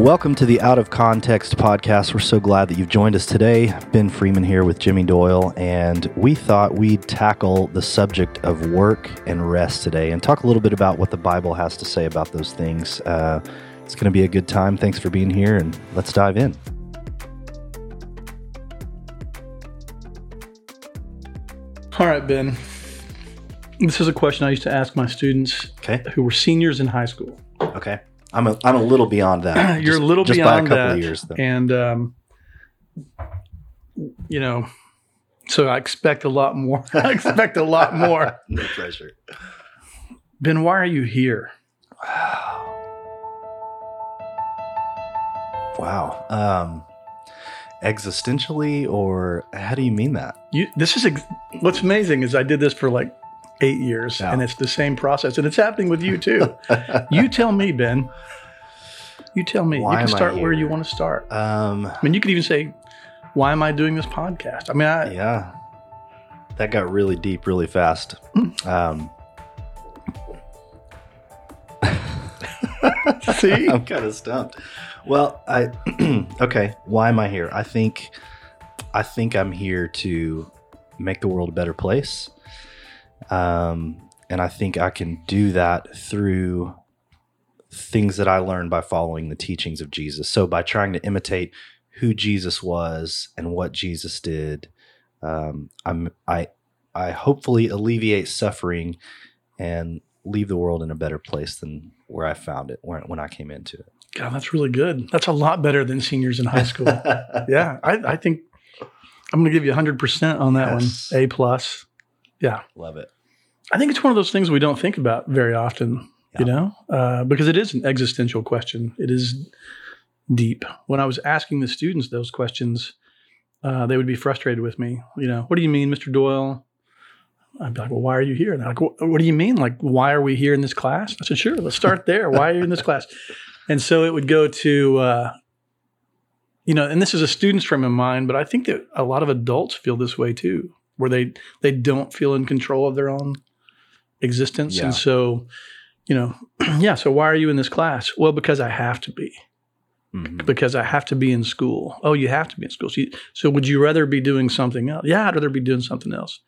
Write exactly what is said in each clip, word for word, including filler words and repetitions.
Welcome to the Out of Context Podcast. We're so glad that you've joined us today. Ben Freeman here with Jimmy Doyle, and we thought we'd tackle the subject of work and rest today and talk a little bit about what the Bible has to say about those things. Uh, it's going to be a good time. Thanks for being here, and let's dive in. All right, Ben. This is a question I used to ask my students okay. who were seniors in high school. Okay. I'm a, I'm a little beyond that. You're just, a little just beyond by a couple that, of years, though. And um, you know, so I expect a lot more. I expect a lot more. No pressure. Ben, why are you here? Wow. Um, existentially, or how do you mean that? You, this is ex- what's amazing is I did this for like. Eight years, yeah. And it's the same process, and it's happening with you too. You tell me, Ben. You tell me. Why you can start where you want to start. Um, I mean, you could even say, "Why am I doing this podcast?" I mean, I, yeah, that got really deep, really fast. um, See, I'm kind of stumped. Well, I okay. Why am I here? I think, I think I'm here to make the world a better place. Um, and I think I can do that through things that I learned by following the teachings of Jesus. So by trying to imitate who Jesus was and what Jesus did, um, I'm, I, I hopefully alleviate suffering and leave the world in a better place than where I found it when, when I came into it. God, that's really good. That's a lot better than seniors in high school. Yeah. I, I think I'm going to give you a hundred percent on that yes. one. A plus. Yeah. Love it. I think it's one of those things we don't think about very often, yeah. you know, uh, because it is an existential question. It is deep. When I was asking the students those questions, uh, they would be frustrated with me. You know, what do you mean, Mister Doyle? I'd be like, well, why are you here? And they're like, what do you mean? Like, why are we here in this class? I said, sure, let's start there. Why are you in this class? And so it would go to, uh, you know, and this is a student's frame of mind, but I think that a lot of adults feel this way too. Where they, they don't feel in control of their own existence. Yeah. And so, you know, yeah, so why are you in this class? Well, because I have to be. Mm-hmm. Because I have to be in school. Oh, you have to be in school. So, you, so would you rather be doing something else? Yeah, I'd rather be doing something else.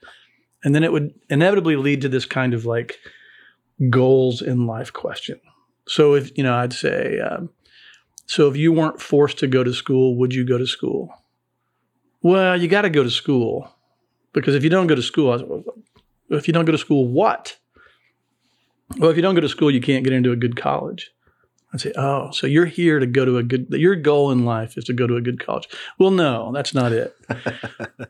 And then it would inevitably lead to this kind of like goals in life question. So if, you know, I'd say, um, so if you weren't forced to go to school, would you go to school? Well, you got to go to school. Because if you don't go to school, I was, well, if you don't go to school, what? Well, if you don't go to school, you can't get into a good college. I'd say, oh, so you're here to go to a good, your goal in life is to go to a good college. Well, no, that's not it.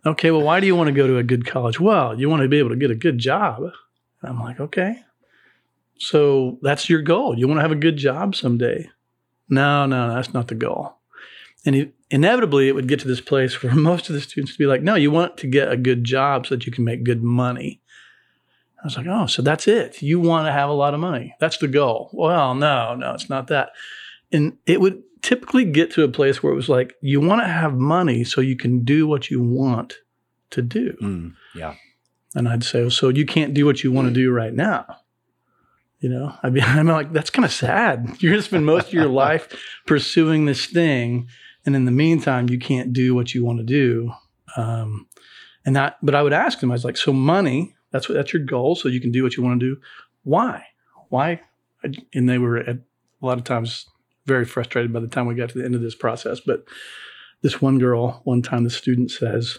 Okay, well, why do you want to go to a good college? Well, you want to be able to get a good job. And I'm like, okay. So that's your goal. You want to have a good job someday. No, no, no that's not the goal. And it, inevitably, it would get to this place where most of the students would be like, no, you want to get a good job so that you can make good money. I was like, oh, so that's it. You want to have a lot of money. That's the goal. Well, no, no, it's not that. And it would typically get to a place where it was like, you want to have money so you can do what you want to do. Mm, yeah. And I'd say, so you can't do what you want to do right now. You know, I'd be, I'm like, that's kind of sad. You're going to spend most of your life pursuing this thing. And in the meantime, you can't do what you want to do. Um, and that, but I would ask them, I was like, so money, that's what, that's your goal. So you can do what you want to do. Why? Why? And they were at, a lot of times very frustrated by the time we got to the end of this process. But this one girl, one time the student says,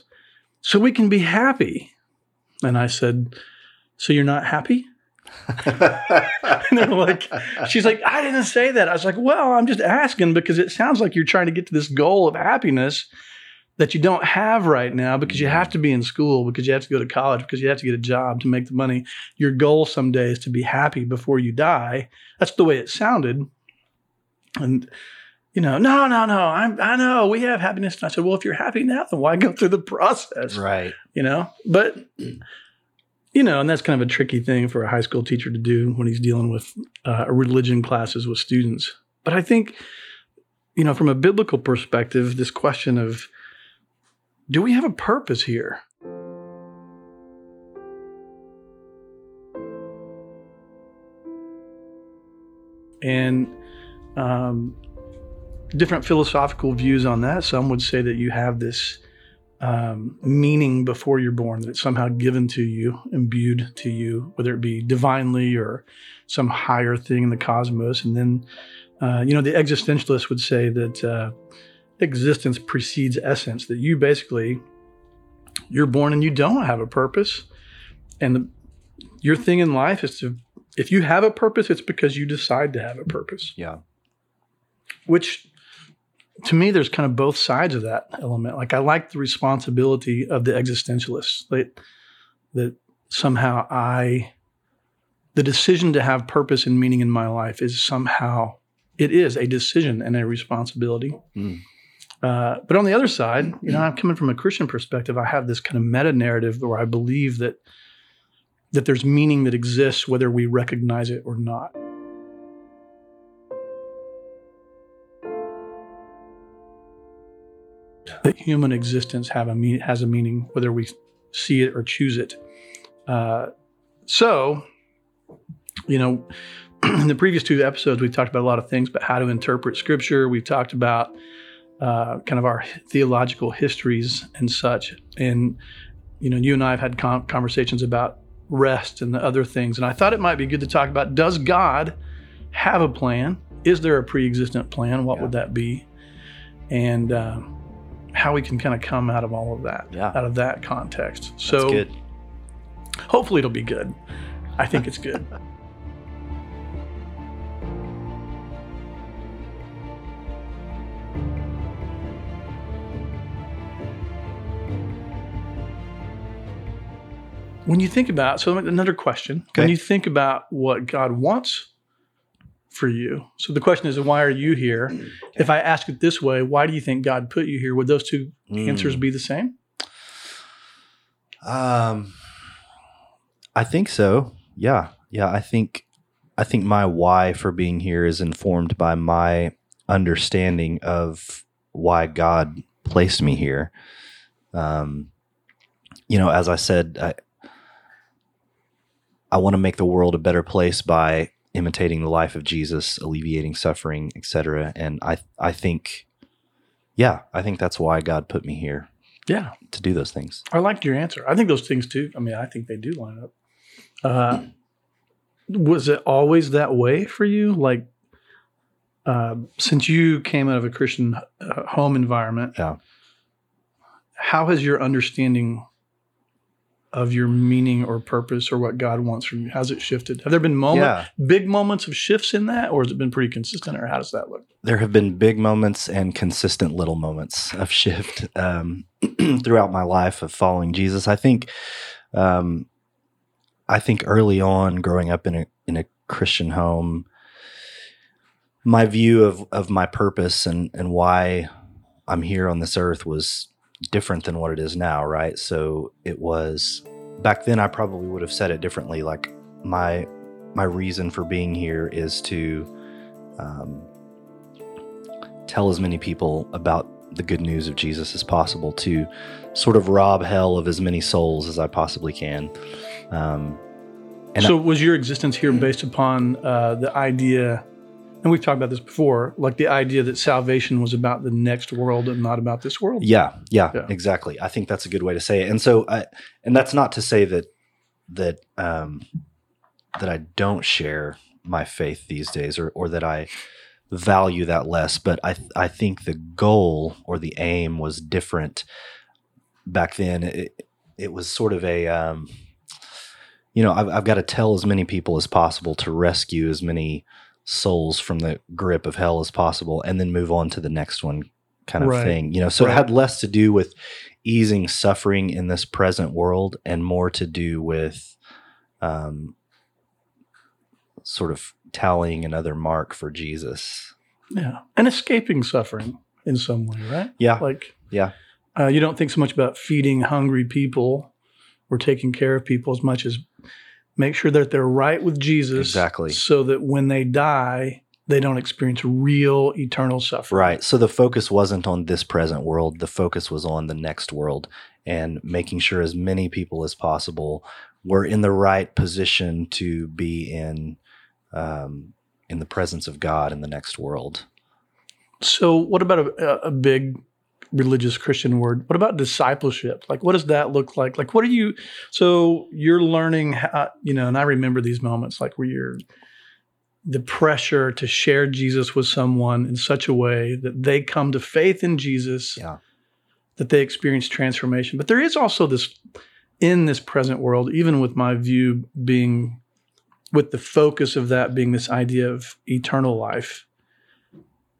so we can be happy. And I said, so you're not happy? And they're like, she's like, I didn't say that. I was like, well, I'm just asking because it sounds like you're trying to get to this goal of happiness that you don't have right now because you have to be in school, because you have to go to college, because you have to get a job to make the money. Your goal someday is to be happy before you die. That's the way it sounded. And, you know, no, no, no, I'm, I know we have happiness. And I said, well, if you're happy now, then why go through the process? Right. You know, but... You know, and that's kind of a tricky thing for a high school teacher to do when he's dealing with uh, religion classes with students. But I think, you know, from a biblical perspective, this question of, do we have a purpose here? And um, different philosophical views on that. Some would say that you have this um, meaning before you're born, that it's somehow given to you, imbued to you, whether it be divinely or some higher thing in the cosmos. And then, uh, you know, the existentialist would say that uh, existence precedes essence, that you basically, you're born and you don't have a purpose. And the, your thing in life is to, if you have a purpose, it's because you decide to have a purpose. Yeah. Which, to me, there's kind of both sides of that element. Like, I like the responsibility of the existentialists, that, that somehow I, the decision to have purpose and meaning in my life is somehow, it is a decision and a responsibility. Mm. Uh, but on the other side, you know, I'm coming from a Christian perspective, I have this kind of meta narrative where I believe that that there's meaning that exists whether we recognize it or not. That human existence have a mean, has a meaning whether we see it or choose it. Uh, so, you know, in the previous two episodes, we've talked about a lot of things, but how to interpret Scripture. We've talked about uh, kind of our theological histories and such. And, you know, you and I have had com- conversations about rest and the other things. And I thought it might be good to talk about, does God have a plan? Is there a pre-existent plan? What yeah. would that be? And um, how we can kind of come out of all of that, yeah. out of that context. That's so good. Hopefully it'll be good. I think it's good. When you think about, so another question, okay. when you think about what God wants for you, so the question is, why are you here? Okay. If I ask it this way, why do you think God put you here? Would those two mm. answers be the same? Um, I think so. Yeah. Yeah. I think, I think my why for being here is informed by my understanding of why God placed me here. Um, you know, as I said, I, I want to make the world a better place by imitating the life of Jesus, alleviating suffering, et cetera. And I, I think, yeah, I think that's why God put me here. Yeah, to do those things. I liked your answer. I think those things too. I mean, I think they do line up. Uh, was it always that way for you? Like, uh, since you came out of a Christian uh, home environment, yeah. how has your understanding of your meaning or purpose or what God wants from you? How's it shifted? Have there been moment, yeah. big moments of shifts in that, or has it been pretty consistent, or how does that look? There have been big moments and consistent little moments of shift um, throughout my life of following Jesus. I think, um, I think early on, growing up in a in a Christian home, my view of of my purpose and and why I'm here on this earth was different than what it is now, right? So it was, back then I probably would have said it differently. Like, my my reason for being here is to um, tell as many people about the good news of Jesus as possible, to sort of rob hell of as many souls as I possibly can. Um, and so I, was your existence here based upon uh, the idea, and we've talked about this before, like the idea that salvation was about the next world and not about this world. Yeah, yeah, yeah. exactly. I think that's a good way to say it. And so, I, and that's not to say that that um, that I don't share my faith these days, or or that I value that less. But I I think the goal or the aim was different back then. It it was sort of a um, you know I've, I've got to tell as many people as possible to rescue as many souls from the grip of hell as possible, and then move on to the next one, kind of right. thing. You know, so right. it had less to do with easing suffering in this present world and more to do with um, sort of tallying another mark for Jesus. Yeah. And escaping suffering in some way, right? Yeah. Like, yeah. Uh, you don't think so much about feeding hungry people or taking care of people as much as make sure that they're right with Jesus, exactly, so that when they die, they don't experience real eternal suffering. Right. So the focus wasn't on this present world. The focus was on the next world, and making sure as many people as possible were in the right position to be in um, in the presence of God in the next world. So what about a, a big religious Christian word? What about discipleship? Like, what does that look like? Like, what are you, so you're learning how, you know, and I remember these moments like where you're, the pressure to share Jesus with someone in such a way that they come to faith in Jesus, yeah. that they experience transformation. But there is also this, in this present world, even with my view being, with the focus of that being this idea of eternal life,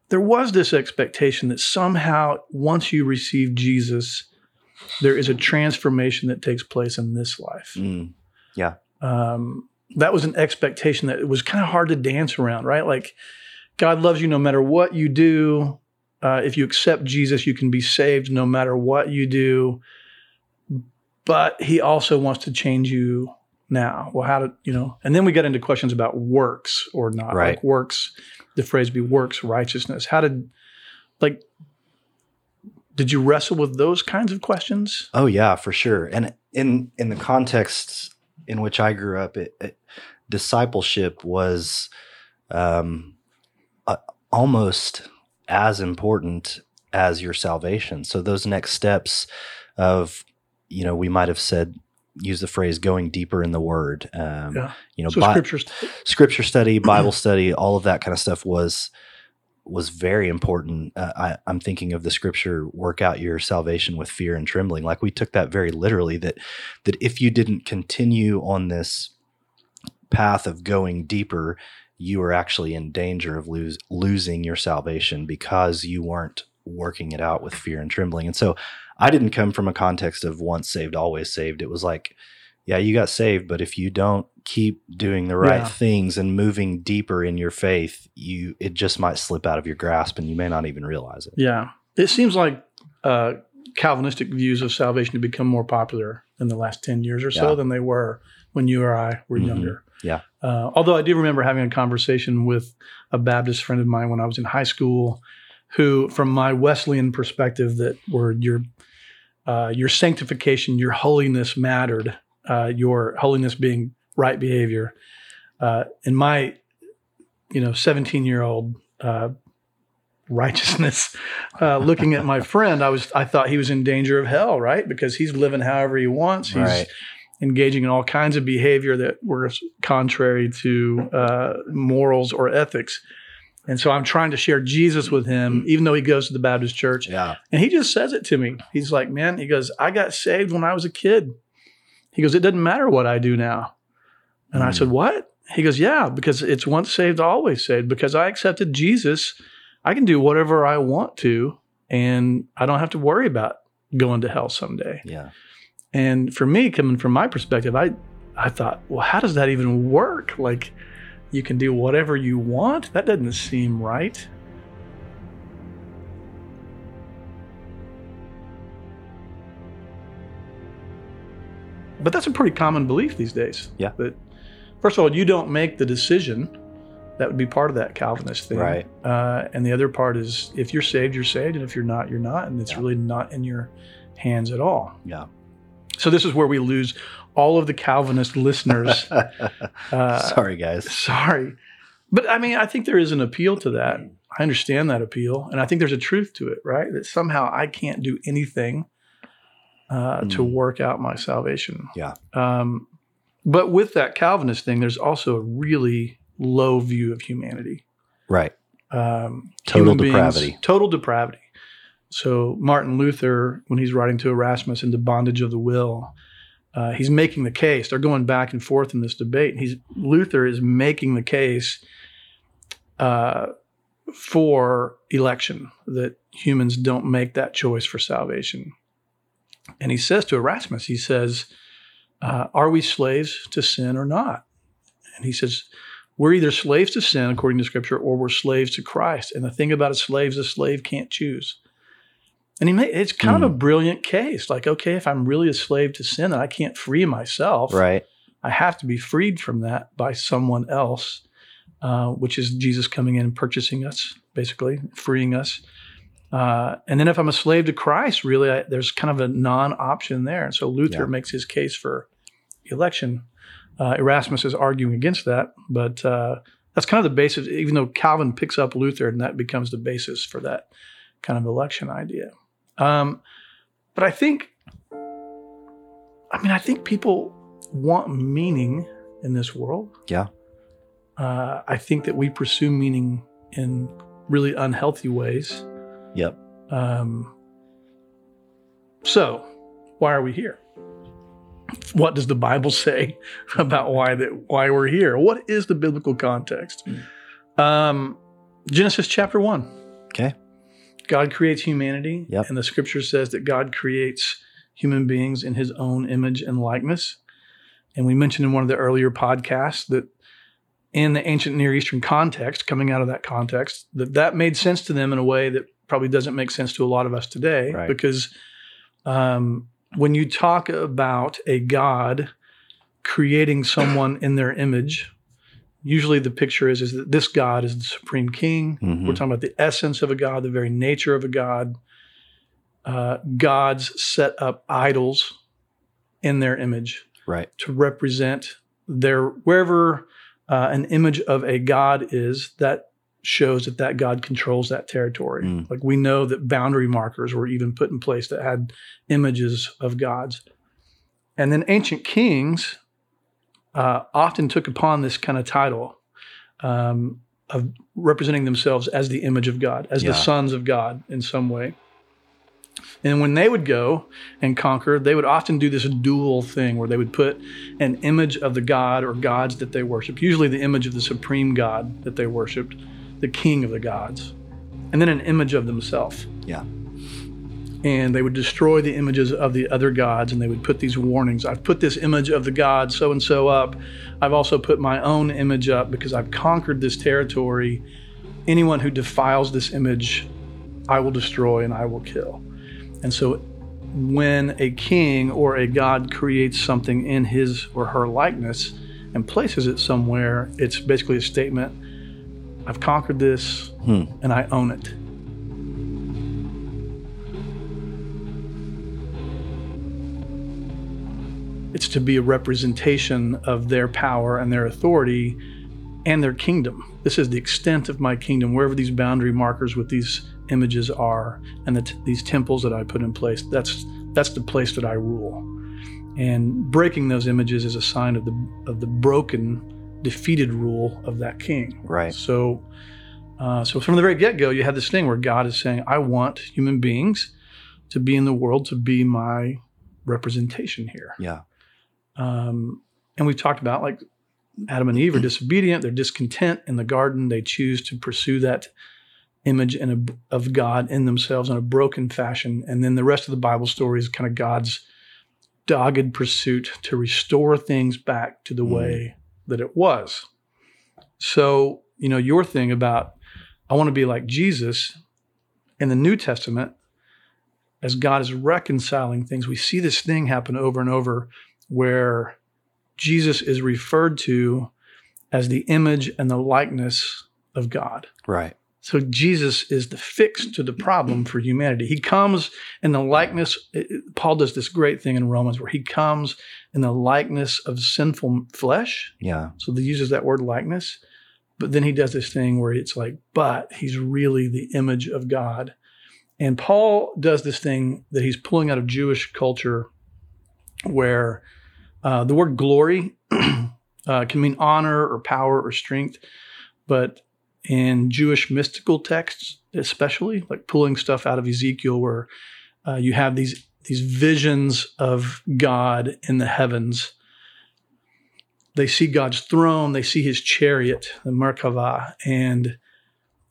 there was this expectation that somehow once you receive Jesus, there is a transformation that takes place in this life. Mm. Yeah. Um, that was an expectation that it was kind of hard to dance around, right? Like God loves you no matter what you do. Uh, if you accept Jesus, you can be saved no matter what you do. But he also wants to change you now. Well, how did, you know, and then we got into questions about works or not. Right. Like works, the phrase be works, righteousness. How did, like, did you wrestle with those kinds of questions? Oh yeah, for sure. And in, in the context in which I grew up, it, it, discipleship was um, uh, almost as important as your salvation. So those next steps of, you know, we might've said, use the phrase going deeper in the word, um, yeah. you know, so bi- scripture, st- scripture study, Bible study, all of that kind of stuff was, was very important. Uh, I, I'm thinking of the scripture, work out your salvation with fear and trembling. Like we took that very literally that, that if you didn't continue on this path of going deeper, you were actually in danger of lose, losing your salvation because you weren't working it out with fear and trembling. And so I didn't come from a context of once saved, always saved. It was like, yeah, you got saved, but if you don't keep doing the right yeah. things and moving deeper in your faith, you it just might slip out of your grasp and you may not even realize it. Yeah. It seems like uh, Calvinistic views of salvation have become more popular in the last ten years or so yeah. than they were when you or I were mm-hmm. younger. Yeah. Uh, although I do remember having a conversation with a Baptist friend of mine when I was in high school who, from my Wesleyan perspective, that were your uh, your sanctification, your holiness mattered, uh, your holiness being right behavior. Uh, and my, you know, seventeen-year-old uh, righteousness, uh, looking at my friend, I was I thought he was in danger of hell, right? Because he's living however he wants. He's right. engaging in all kinds of behavior that were contrary to uh, morals or ethics. And so I'm trying to share Jesus with him, even though he goes to the Baptist church. Yeah. And he just says it to me. He's like, man, he goes, I got saved when I was a kid. He goes, it doesn't matter what I do now. And mm. I said, what? He goes, yeah, because it's once saved, always saved. Because I accepted Jesus, I can do whatever I want to, and I don't have to worry about going to hell someday. Yeah. And for me, coming from my perspective, I, I thought, well, how does that even work? Like, you can do whatever you want. That doesn't seem right. But that's a pretty common belief these days. Yeah. That first of all, you don't make the decision. That would be part of that Calvinist thing. Right. Uh, and the other part is if you're saved, you're saved. And if you're not, you're not. And it's yeah. really not in your hands at all. Yeah. So this is where we lose all of the Calvinist listeners. Uh, sorry, guys. Sorry. But I mean, I think there is an appeal to that. I understand that appeal. And I think there's a truth to it, right? That somehow I can't do anything uh, mm. to work out my salvation. Yeah. Um, but with that Calvinist thing, there's also a really low view of humanity. Right. Um, total depravity. Beings, total depravity. So Martin Luther, when he's writing to Erasmus in The Bondage of the Will, uh, he's making the case. They're going back and forth in this debate. He's Luther is making the case uh, for election, that humans don't make that choice for salvation. And he says to Erasmus, he says, uh, are we slaves to sin or not? And he says, we're either slaves to sin, according to Scripture, or we're slaves to Christ. And the thing about a slave is a slave can't choose. And he made, it's kind mm. of a brilliant case. Like, okay, if I'm really a slave to sin and I can't free myself, right? I have to be freed from that by someone else, uh, which is Jesus coming in and purchasing us, basically freeing us. Uh, and then if I'm a slave to Christ, really, I, there's kind of a non-option there. And so Luther yeah. makes his case for election. Uh, Erasmus is arguing against that, but uh, That's kind of the basis, even though Calvin picks up Luther, and that becomes the basis for that kind of election idea. Um, but I think, I mean, I think people want meaning in this world. Yeah. Uh, I think that we pursue meaning in really unhealthy ways. Yep. Um, so why are we here? What does the Bible say about why that why we're here? What is the biblical context? Mm. Um, Genesis chapter one. Okay. God creates humanity, yep. and the scripture says that God creates human beings in his own image and likeness. And we mentioned in one of the earlier podcasts that in the ancient Near Eastern context, coming out of that context, that that made sense to them in a way that probably doesn't make sense to a lot of us today. Right. Because um, when you talk about a God creating someone in their image, usually the picture is, is that this God is the supreme king. Mm-hmm. We're talking about the essence of a God, the very nature of a God. Uh, gods set up idols in their image, right, to represent their wherever uh, an image of a God is, that shows that that God controls that territory. Mm. Like we know that boundary markers were even put in place that had images of gods. And then ancient kings uh, often took upon this kind of title um, of representing themselves as the image of God, as yeah. the sons of God in some way. And when they would go and conquer, they would often do this dual thing where they would put an image of the god or gods that they worshiped, usually the image of the supreme god that they worshiped, the king of the gods, and then an image of themselves. Yeah. And they would destroy the images of the other gods, and they would put these warnings. I've put this image of the god so-and-so up. I've also put my own image up because I've conquered this territory. Anyone who defiles this image, I will destroy and I will kill. And so when a king or a god creates something in his or her likeness and places it somewhere, it's basically a statement, I've conquered this hmm. and I own it. It's to be a representation of their power and their authority and their kingdom. This is the extent of my kingdom, wherever these boundary markers with these images are, and the t- these temples that I put in place, that's that's the place that I rule. And breaking those images is a sign of the of the broken, defeated rule of that king. Right. So, uh, so from the very get-go, you had this thing where God is saying, I want human beings to be in the world, to be my representation here. Yeah. Um, and we've talked about, like, Adam and Eve are disobedient. They're discontent in the garden. They choose to pursue that image and a, of God in themselves in a broken fashion. And then the rest of the Bible story is kind of God's dogged pursuit to restore things back to the mm. way that it was. So, you know, your thing about, I want to be like Jesus in the New Testament, as God is reconciling things, we see this thing happen over and over where Jesus is referred to as the image and the likeness of God. Right. So Jesus is the fix to the problem for humanity. He comes in the likeness. It, Paul does this great thing in Romans where he comes in the likeness of sinful flesh. Yeah. So he uses that word likeness. But then he does this thing where it's like, but he's really the image of God. And Paul does this thing that he's pulling out of Jewish culture where uh, the word glory uh, can mean honor or power or strength. But in Jewish mystical texts, especially, like pulling stuff out of Ezekiel, where uh, you have these these visions of God in the heavens. They see God's throne, they see his chariot, the Merkava. And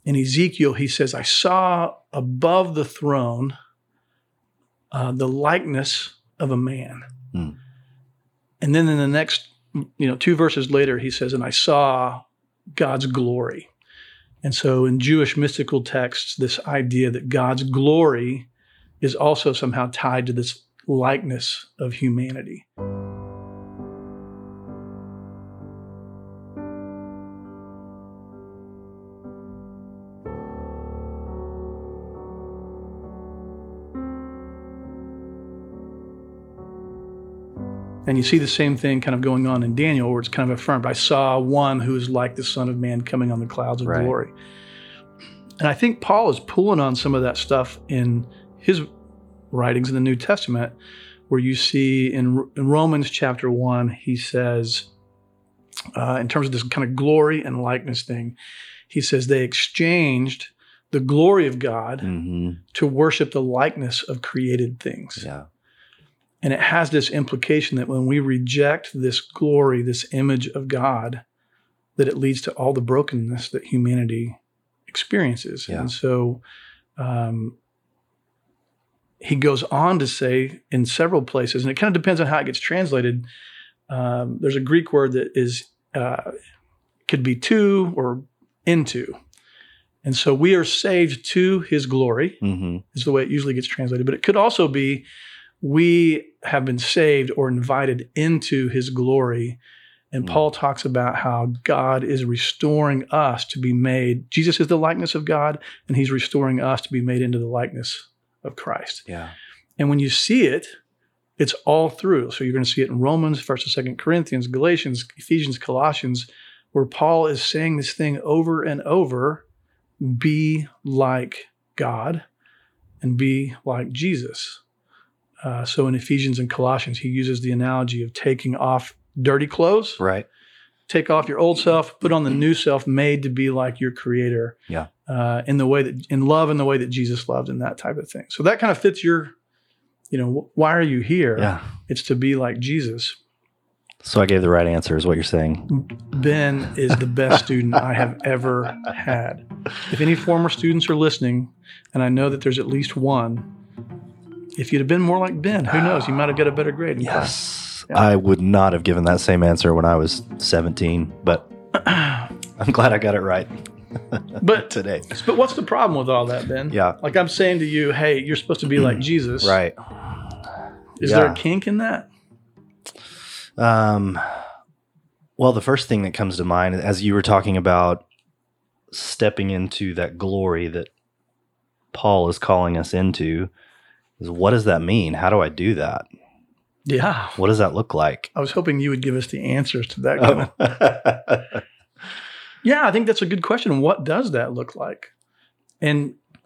in Ezekiel, he says, I saw above the throne uh, the likeness of a man. Mm. And then in the next, you know, two verses later, he says, and I saw God's glory. And so in Jewish mystical texts, this idea that God's glory is also somehow tied to this likeness of humanity. And you see the same thing kind of going on in Daniel, where it's kind of affirmed. I saw one who is like the Son of Man coming on the clouds of right. glory. And I think Paul is pulling on some of that stuff in his writings in the New Testament, where you see in, in Romans chapter one, he says, uh, in terms of this kind of glory and likeness thing, he says they exchanged the glory of God mm-hmm. to worship the likeness of created things. Yeah. And it has this implication that when we reject this glory, this image of God, that it leads to all the brokenness that humanity experiences. Yeah. And so um, he goes on to say in several places, and it kind of depends on how it gets translated. Um, there's a Greek word that is uh, could be to or into. And so we are saved to his glory mm-hmm. is the way it usually gets translated. But it could also be, we have been saved or invited into his glory. And Paul talks about how God is restoring us to be made. Jesus is the likeness of God, and he's restoring us to be made into the likeness of Christ. Yeah. And when you see it, it's all through. So you're going to see it in Romans, First and Second Corinthians, Galatians, Ephesians, Colossians, where Paul is saying this thing over and over, be like God and be like Jesus. Uh, so in Ephesians and Colossians, he uses the analogy of taking off dirty clothes. Right. Take off your old self, put on the new self made to be like your creator. Yeah. Uh, in the way that, in love, in the way that Jesus loved and that type of thing. So that kind of fits your, you know, why are you here? Yeah. It's to be like Jesus. So I gave the right answer is what you're saying. Ben is the best student I have ever had. If any former students are listening, and I know that there's at least one, if you'd have been more like Ben, who knows? You might have got a better grade. In yes. Yeah. I would not have given that same answer when I was seventeen, but I'm glad I got it right but, today. But what's the problem with all that, Ben? Yeah. Like I'm saying to you, hey, you're supposed to be like Jesus. Right. Is yeah. there a kink in that? Um. Well, the first thing that comes to mind, as you were talking about stepping into that glory that Paul is calling us into, is what does that mean? How do I do that? Yeah. What does that look like? I was hoping you would give us the answers to that. Oh. Yeah, I think that's a good question. What does that look like? And I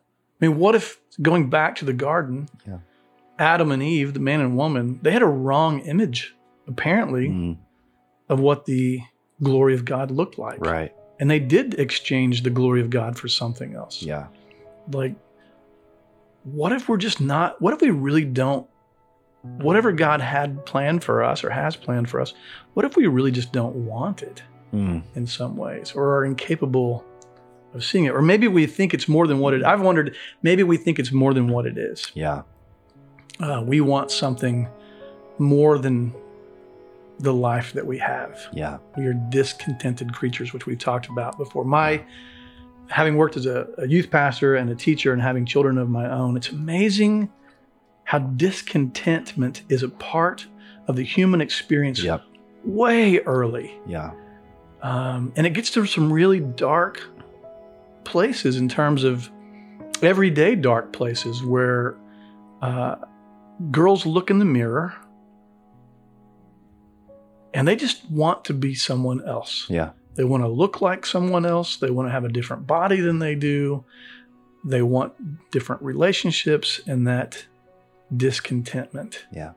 mean, what if going back to the garden, yeah. Adam and Eve, the man and woman, they had a wrong image, apparently, mm. of what the glory of God looked like. Right. And they did exchange the glory of God for something else. Yeah. Like, what if we're just not, what if we really don't, whatever God had planned for us or has planned for us, what if we really just don't want it mm. in some ways, or are incapable of seeing it? Or maybe we think it's more than what it, I've wondered, maybe we think it's more than what it is. Yeah. Uh, we want something more than the life that we have. Yeah. We are discontented creatures, which we've talked about before. My yeah. Having worked as a, a youth pastor and a teacher and having children of my own, it's amazing how discontentment is a part of the human experience yep. way early. Yeah. Um, and it gets to some really dark places in terms of everyday dark places where uh, girls look in the mirror and they just want to be someone else. Yeah. They want to look like someone else. They want to have a different body than they do. They want different relationships and that discontentment. Yeah.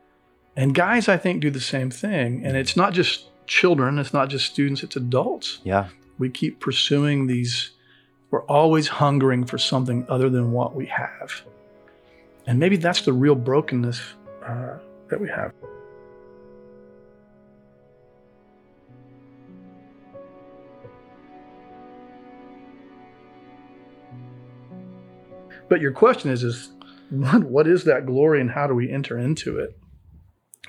And guys, I think, do the same thing. And it's not just children. It's not just students. It's adults. Yeah. We keep pursuing these. We're always hungering for something other than what we have. And maybe that's the real brokenness uh, that we have. But your question is, is what, what is that glory and how do we enter into it?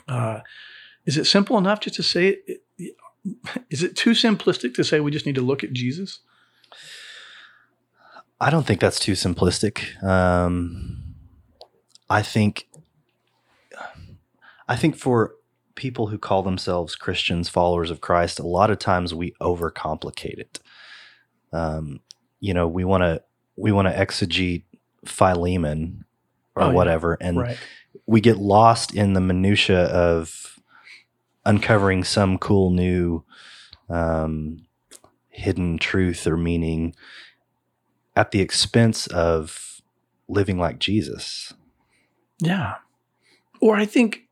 Uh, is it simple enough just to say, it, it, is it too simplistic to say we just need to look at Jesus? I don't think that's too simplistic. Um, I think, I think for people who call themselves Christians, followers of Christ, a lot of times we overcomplicate it. Um, you know, we want to, we want to exegete Philemon or oh, whatever. Yeah. And right. we get lost in the minutia of uncovering some cool new um, hidden truth or meaning at the expense of living like Jesus. Yeah. Or I think,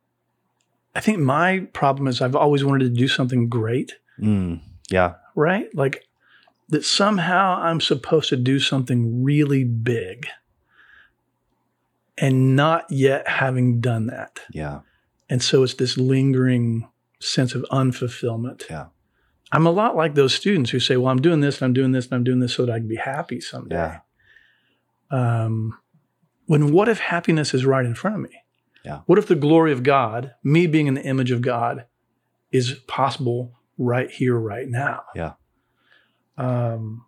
I think my problem is I've always wanted to do something great. Mm, yeah. Right? Like that somehow I'm supposed to do something really big and not yet having done that. Yeah. And so it's this lingering sense of unfulfillment. Yeah. I'm a lot like those students who say, well, I'm doing this and I'm doing this and I'm doing this so that I can be happy someday. Yeah. Um, when what if happiness is right in front of me? Yeah. What if the glory of God, me being in the image of God, is possible right here, right now? Yeah. Um,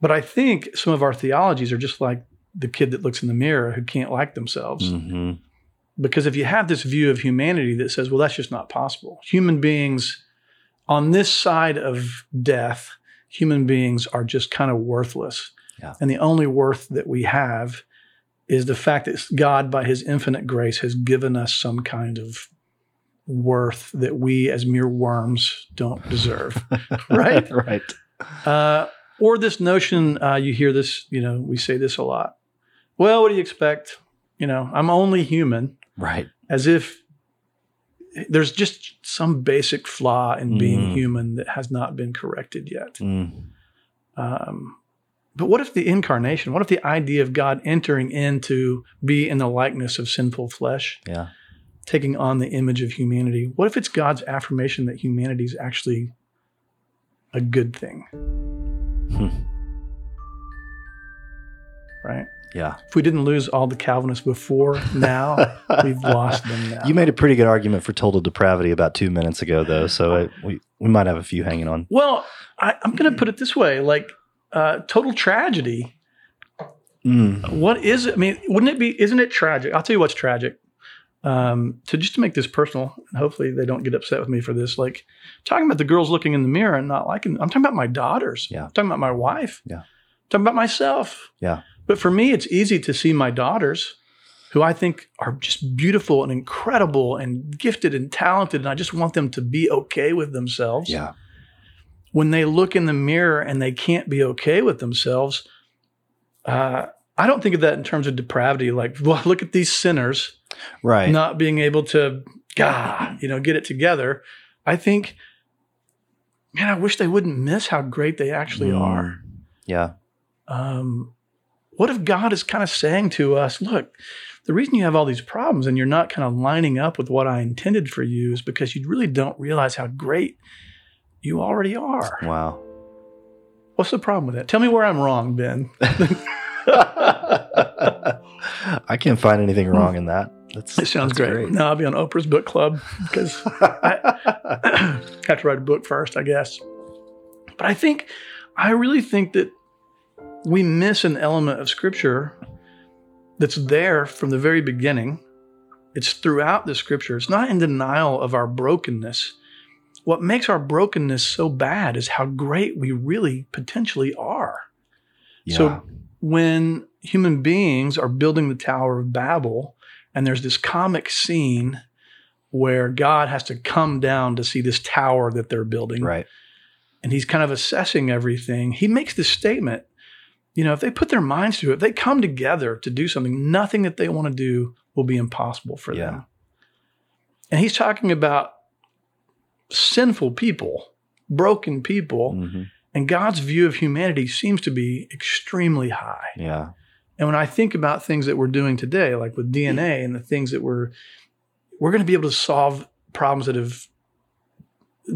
but I think some of our theologies are just like the kid that looks in the mirror who can't like themselves. Mm-hmm. Because if you have this view of humanity that says, well, that's just not possible. Human beings on this side of death, human beings are just kind of worthless. Yeah. And the only worth that we have is the fact that God, by his infinite grace, has given us some kind of worth that we as mere worms don't deserve. Right? Right. Uh, or this notion, uh, you hear this, you know, we say this a lot. Well, what do you expect? You know, I'm only human. Right. As if there's just some basic flaw in being mm. human that has not been corrected yet. Mm. Um, but what if the incarnation, what if the idea of God entering in to be in the likeness of sinful flesh, yeah. taking on the image of humanity, what if it's God's affirmation that humanity is actually a good thing? Hmm. Right? Yeah. If we didn't lose all the Calvinists before now, we've lost them now. You made a pretty good argument for total depravity about two minutes ago, though, so it, we, we might have a few hanging on. Well, I, I'm going to put it this way, like uh, total tragedy. Mm. What is it? I mean, wouldn't it be, isn't it tragic? I'll tell you what's tragic. Um, to just to make this personal, and hopefully they don't get upset with me for this, like talking about the girls looking in the mirror and not liking them. I'm talking about my daughters. Yeah. I'm talking about my wife. Yeah. I'm talking about myself. Yeah. But for me, it's easy to see my daughters, who I think are just beautiful and incredible and gifted and talented, and I just want them to be okay with themselves. Yeah. When they look in the mirror and they can't be okay with themselves, uh, I don't think of that in terms of depravity. Like, well, look at these sinners, right? Not being able to, God, you know, get it together. I think, man, I wish they wouldn't miss how great they actually mm. are. Yeah. Um. What if God is kind of saying to us, look, the reason you have all these problems and you're not kind of lining up with what I intended for you is because you really don't realize how great you already are. Wow. What's the problem with that? Tell me where I'm wrong, Ben. I can't find anything wrong in that. That's, it sounds that's great. great. No, I'll be on Oprah's book club because I have to write a book first, I guess. But I think, I really think that we miss an element of Scripture that's there from the very beginning. It's throughout the Scripture. It's not in denial of our brokenness. What makes our brokenness so bad is how great we really potentially are. Yeah. So when human beings are building the Tower of Babel, and there's this comic scene where God has to come down to see this tower that they're building, right? And he's kind of assessing everything, he makes this statement. You know, if they put their minds to it, if they come together to do something, nothing that they want to do will be impossible for yeah. them. And he's talking about sinful people, broken people, mm-hmm. and God's view of humanity seems to be extremely high. Yeah. And when I think about things that we're doing today, like with D N A and the things that we're, we're going to be able to solve problems that have,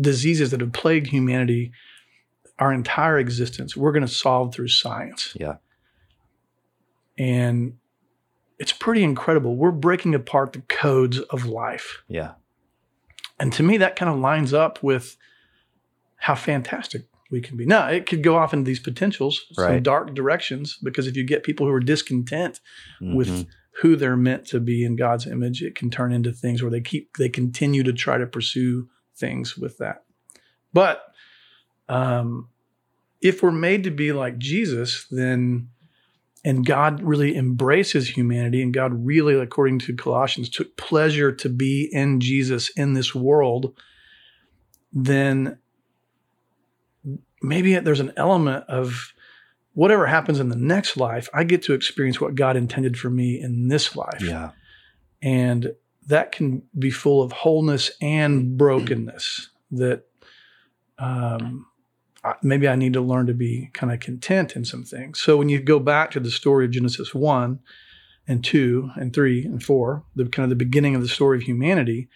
diseases that have plagued humanity our entire existence, we're going to solve through science. Yeah. And it's pretty incredible. We're breaking apart the codes of life. Yeah. And to me, that kind of lines up with how fantastic we can be. Now, it could go off into these potentials, right. some dark directions, because if you get people who are discontent mm-hmm. with who they're meant to be in God's image, it can turn into things where they keep, they continue to try to pursue things with that. But Um, if we're made to be like Jesus, then, and God really embraces humanity, and God really, according to Colossians, took pleasure to be in Jesus in this world, then maybe there's an element of whatever happens in the next life, I get to experience what God intended for me in this life. Yeah. And that can be full of wholeness and brokenness that um, maybe I need to learn to be kind of content in some things. So when you go back to the story of Genesis one and two and three and four, the kind of the beginning of the story of humanity,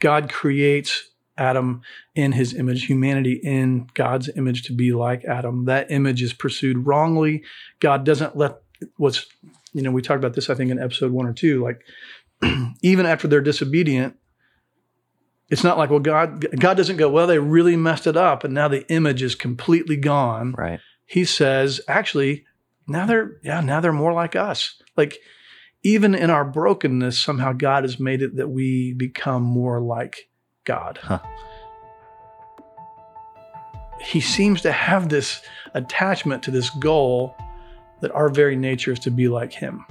God creates Adam in his image, humanity in God's image to be like Adam. That image is pursued wrongly. God doesn't let what's, you know, we talked about this, I think, in episode one or two, like even after they're disobedient, it's not like, well, God, God doesn't go, well, they really messed it up and now the image is completely gone. Right. He says, actually, now they're, yeah, now they're more like us. Like even in our brokenness, somehow God has made it that we become more like God. Huh. He seems to have this attachment to this goal that our very nature is to be like him.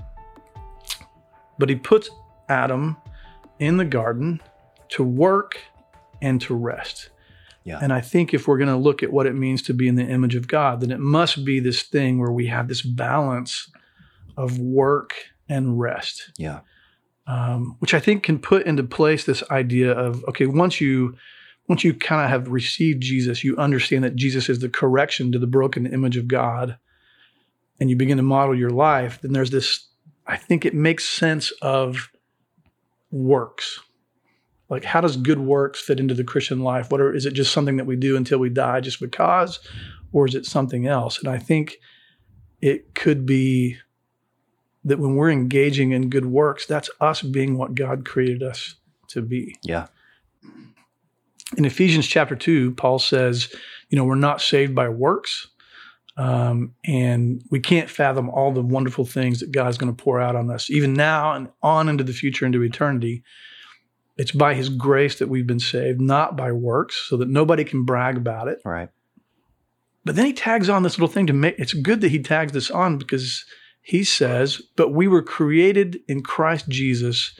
But he puts Adam in the garden to work and to rest. Yeah. And I think if we're going to look at what it means to be in the image of God, then it must be this thing where we have this balance of work and rest. Yeah. Um, which I think can put into place this idea of, okay, once you once you kind of have received Jesus, you understand that Jesus is the correction to the broken image of God, and you begin to model your life, then there's this, I think it makes sense of works. Like, how does good works fit into the Christian life? What are, is it just something that we do until we die just because, or is it something else? And I think it could be that when we're engaging in good works, that's us being what God created us to be. Yeah. In Ephesians chapter two, Paul says, you know, we're not saved by works, um, and we can't fathom all the wonderful things that God's going to pour out on us, even now and on into the future, into eternity. It's by his grace that we've been saved, not by works, so that nobody can brag about it. Right. But then he tags on this little thing to make, it's good that he tags this on because he says, but we were created in Christ Jesus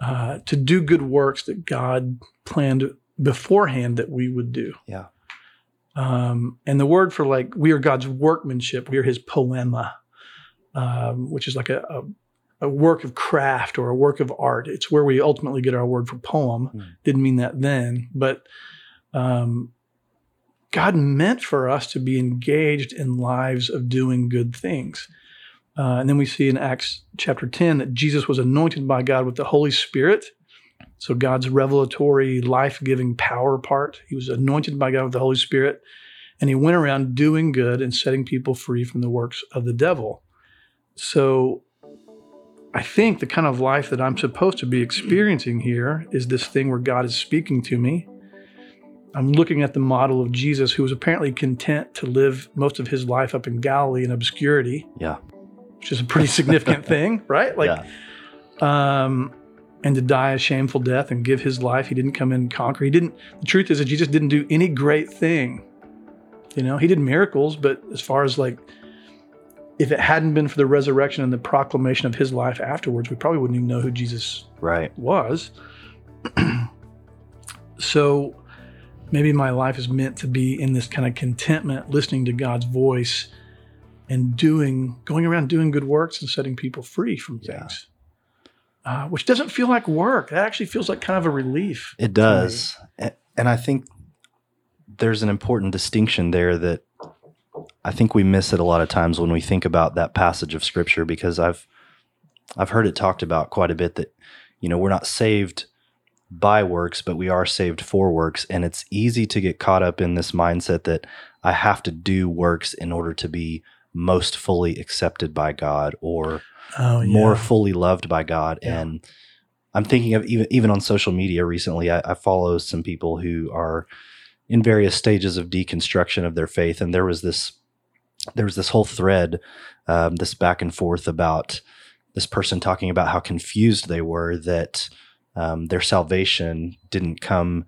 uh, to do good works that God planned beforehand that we would do. Yeah. Um, and the word for like, we are God's workmanship. We are his poema, um, which is like a, a, a work of craft or a work of art. It's where we ultimately get our word for poem. Mm. Didn't mean that then, but um, God meant for us to be engaged in lives of doing good things. Uh, and then we see in Acts chapter ten that Jesus was anointed by God with the Holy Spirit. So God's revelatory, life-giving power part. He was anointed by God with the Holy Spirit. And he went around doing good and setting people free from the works of the devil. So I think the kind of life that I'm supposed to be experiencing here is this thing where God is speaking to me. I'm looking at the model of Jesus, who was apparently content to live most of his life up in Galilee in obscurity. Yeah. Which is a pretty significant thing, right? Like, yeah. um, and to die a shameful death and give his life. He didn't come in and conquer. He didn't, the truth is that Jesus didn't do any great thing. You know, he did miracles, but as far as like, if it hadn't been for the resurrection and the proclamation of his life afterwards, we probably wouldn't even know who Jesus right. was. So maybe my life is meant to be in this kind of contentment, listening to God's voice and doing, going around doing good works and setting people free from things, yeah. uh, which doesn't feel like work. That actually feels like kind of a relief. It does. And I think there's an important distinction there that I think we miss it a lot of times when we think about that passage of scripture, because I've, I've heard it talked about quite a bit that, you know, we're not saved by works, but we are saved for works. And it's easy to get caught up in this mindset that I have to do works in order to be most fully accepted by God or oh, yeah. more fully loved by God. Yeah. And I'm thinking of even, even on social media recently, I, I follow some people who are in various stages of deconstruction of their faith. And there was this, there was this whole thread, um, this back and forth about this person talking about how confused they were that um, their salvation didn't come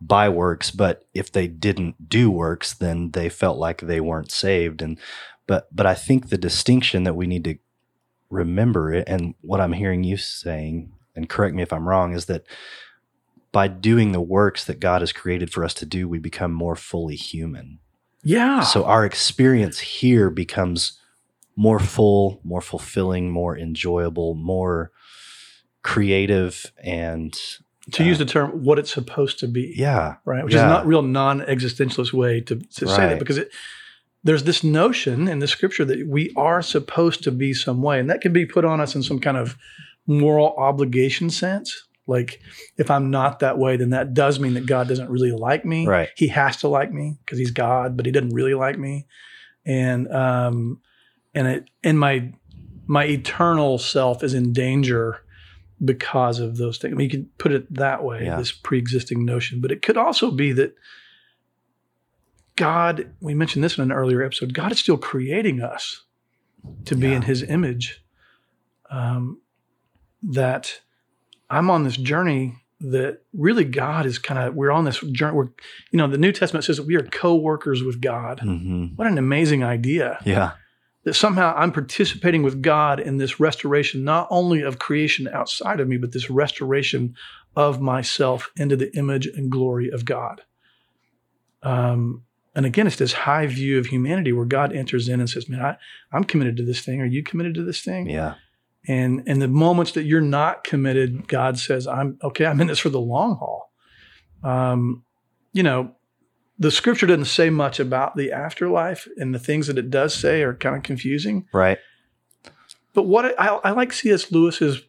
by works, but if they didn't do works, then they felt like they weren't saved. And But but I think the distinction that we need to remember, and what I'm hearing you saying, and correct me if I'm wrong, is that by doing the works that God has created for us to do, we become more fully human. Yeah. So our experience here becomes more full, more fulfilling, more enjoyable, more creative, and to uh, use the term what it's supposed to be. Yeah. Right. Which yeah. is not real non-existentialist way to, to right. say that, because it, there's this notion in the scripture that we are supposed to be some way, and that can be put on us in some kind of moral obligation sense. Like, if I'm not that way, then that does mean that God doesn't really like me. Right. He has to like me because he's God, but he doesn't really like me. And um, and it and my my eternal self is in danger because of those things. I mean, you can put it that way, yeah. this pre-existing notion. But it could also be that God, we mentioned this in an earlier episode, God is still creating us to be yeah. in his image. Um, that... I'm on this journey that really God is kind of, we're on this journey. We're, you know, the New Testament says that we are co-workers with God. Mm-hmm. What an amazing idea. Yeah. That somehow I'm participating with God in this restoration, not only of creation outside of me, but this restoration of myself into the image and glory of God. Um, and again, it's this high view of humanity where God enters in and says, man, I, I'm committed to this thing. Are you committed to this thing? Yeah. And and the moments that you're not committed, God says, I'm okay, I'm in this for the long haul. Um, you know, the scripture doesn't say much about the afterlife, and the things that it does say are kind of confusing. Right. But what, I, I like C S Lewis's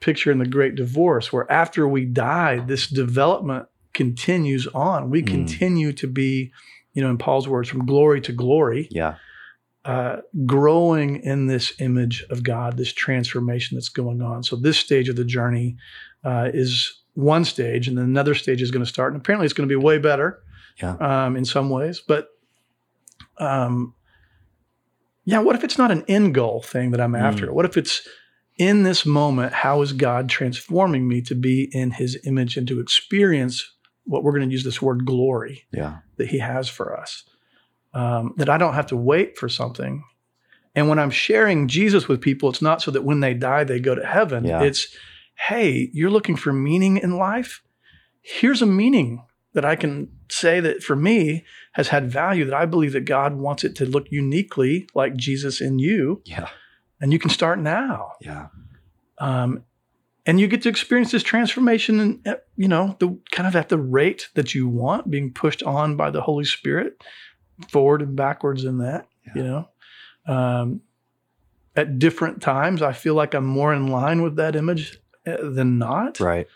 picture in The Great Divorce, where after we die, this development continues on. We mm. continue to be, you know, in Paul's words, from glory to glory. Yeah. Uh, growing in this image of God, this transformation that's going on. So this stage of the journey uh, is one stage, and then another stage is going to start. And apparently it's going to be way better yeah. um, in some ways. But um, yeah, what if it's not an end goal thing that I'm after? Mm. What if it's in this moment, how is God transforming me to be in his image and to experience what we're going to use this word glory yeah. that he has for us? Um, that I don't have to wait for something. And when I'm sharing Jesus with people, it's not so that when they die, they go to heaven. Yeah. It's, hey, you're looking for meaning in life? Here's a meaning that I can say that for me has had value, that I believe that God wants it to look uniquely like Jesus in you. Yeah. And you can start now. Yeah. Um, and you get to experience this transformation, and, you know, the kind of at the rate that you want, being pushed on by the Holy Spirit, forward and backwards in that, yeah. you know, um, at different times, I feel like I'm more in line with that image than not. Right.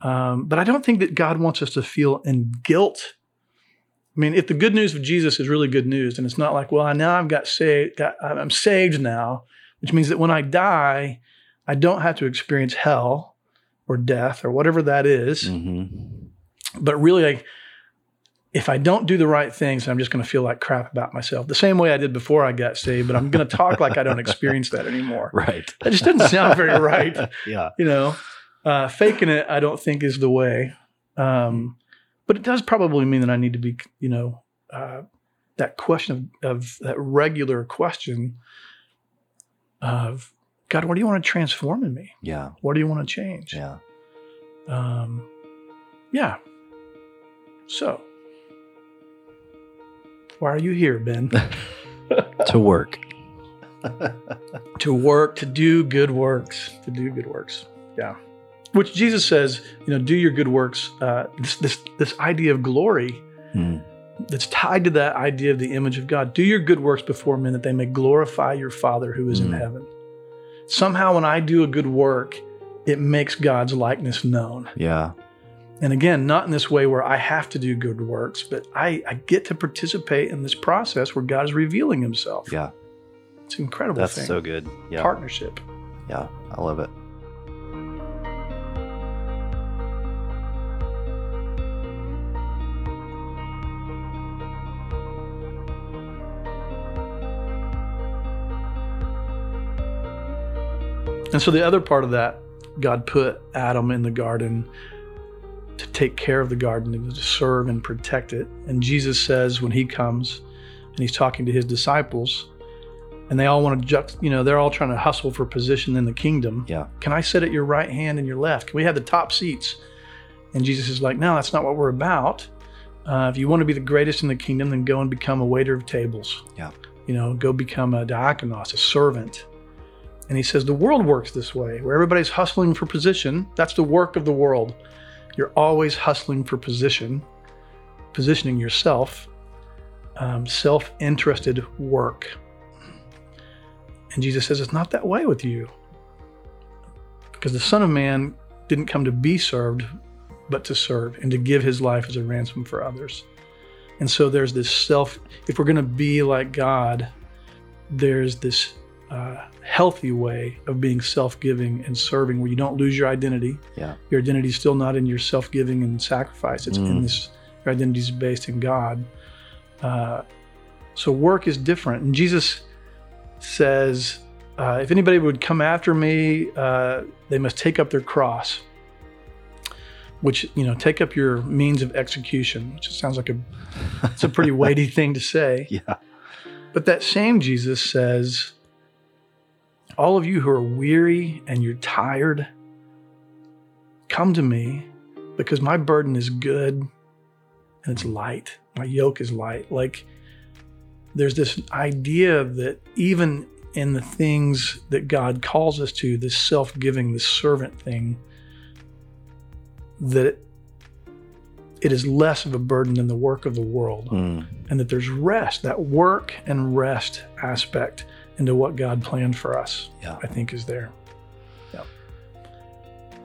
Um, but I don't think that God wants us to feel in guilt. I mean, if the good news of Jesus is really good news, and it's not like, well, I now I've got saved, got, I'm saved now, which means that when I die, I don't have to experience hell or death or whatever that is. Mm-hmm. But really, I, if I don't do the right things, I'm just going to feel like crap about myself. The same way I did before I got saved, but I'm going to talk like I don't experience that anymore. Right. That just doesn't sound very right. Yeah. You know, uh, faking it, I don't think is the way. Um, but it does probably mean that I need to be, you know, uh, that question of, of that regular question of, God, what do you want to transform in me? Yeah. What do you want to change? Yeah. Um, yeah. So. Why are you here, Ben? To work. To work, to do good works, to do good works. Yeah. Which Jesus says, you know, do your good works. Uh, this, this, this idea of glory mm. that's tied to that idea of the image of God. Do your good works before men that they may glorify your Father who is mm. in heaven. Somehow when I do a good work, it makes God's likeness known. Yeah. And again, not in this way where I have to do good works, but I, I get to participate in this process where God is revealing himself. Yeah. It's an incredible That's thing. That's so good. Yeah. Partnership. Yeah, I love it. And so the other part of that, God put Adam in the garden to take care of the garden and to serve and protect it. And Jesus says when he comes and he's talking to his disciples, and they all want to, juxt- you know, they're all trying to hustle for position in the kingdom. Yeah. Can I sit at your right hand and your left? Can we have the top seats? And Jesus is like, no, that's not what we're about. Uh, if you want to be the greatest in the kingdom, then go and become a waiter of tables. Yeah. You know, go become a diakonos, a servant. And he says, the world works this way, where everybody's hustling for position. That's the work of the world. You're always hustling for position, positioning yourself, um, self-interested work. And Jesus says, it's not that way with you. Because the Son of Man didn't come to be served, but to serve and to give his life as a ransom for others. And so there's this self, if we're going to be like God, there's this uh, healthy way of being self-giving and serving where you don't lose your identity. Yeah. Your identity is still not in your self-giving and sacrifice. It's mm. in this, your identity is based in God. Uh, so work is different. And Jesus says, uh, if anybody would come after me, uh, they must take up their cross. Which, you know, take up your means of execution, which sounds like a, it's a pretty weighty thing to say. Yeah. But that same Jesus says, all of you who are weary and you're tired, come to me because my burden is good and it's light. My yoke is light. Like there's this idea that even in the things that God calls us to, this self-giving, this servant thing, that it, it is less of a burden than the work of the world mm. and that there's rest, that work and rest aspect into what God planned for us, yeah. I think is there. Yeah.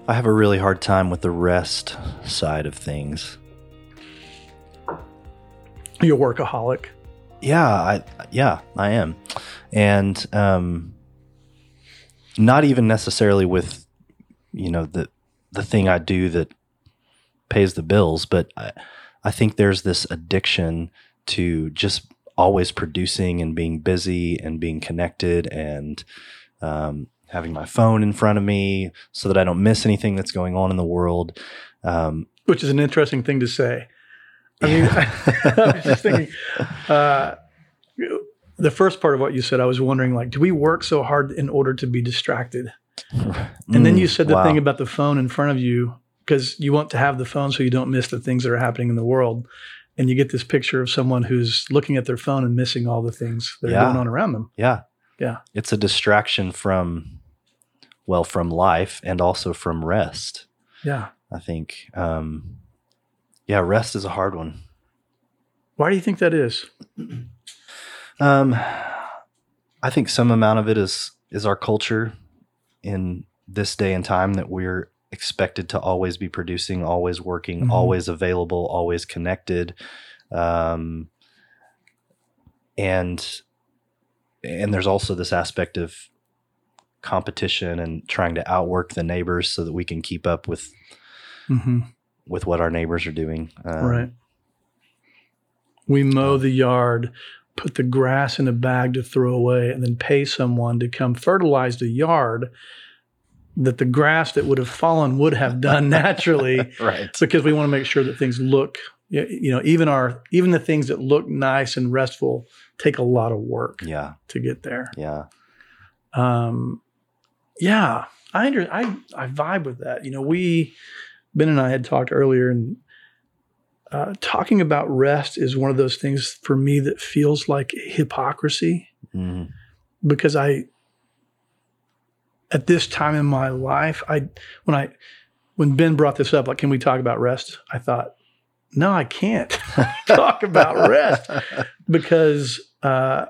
I have a really hard time with the rest side of things. You're a workaholic. Yeah, I, yeah, I am. And um, not even necessarily with, you know, the, the thing I do that pays the bills, but I, I think there's this addiction to just always producing and being busy and being connected and um, having my phone in front of me so that I don't miss anything that's going on in the world. Um, Which is an interesting thing to say. I mean, I, I was just thinking, uh, the first part of what you said, I was wondering, like, do we work so hard in order to be distracted? And then you said the wow. thing about the phone in front of you because you want to have the phone so you don't miss the things that are happening in the world. And you get this picture of someone who's looking at their phone and missing all the things that yeah. are going on around them. Yeah. Yeah. It's a distraction from, well, from life and also from rest. Yeah. I think, um, yeah, rest is a hard one. Why do you think that is? um, I think some amount of it is, is our culture in this day and time that we're expected to always be producing, always working, mm-hmm. always available, always connected. Um, and, and there's also this aspect of competition and trying to outwork the neighbors so that we can keep up with, mm-hmm. with what our neighbors are doing. Um, right. We mow the yard, put the grass in a bag to throw away, and then pay someone to come fertilize the yard that the grass that would have fallen would have done naturally. Right. Because we want to make sure that things look, you know, even our, even the things that look nice and restful take a lot of work yeah. to get there. Yeah. Um, yeah, I, under, I, I vibe with that. You know, we, Ben and I had talked earlier and, Uh, talking about rest is one of those things for me that feels like hypocrisy mm. because I, at this time in my life, I, when I, when Ben brought this up, like, can we talk about rest? I thought, no, I can't talk about rest because, uh,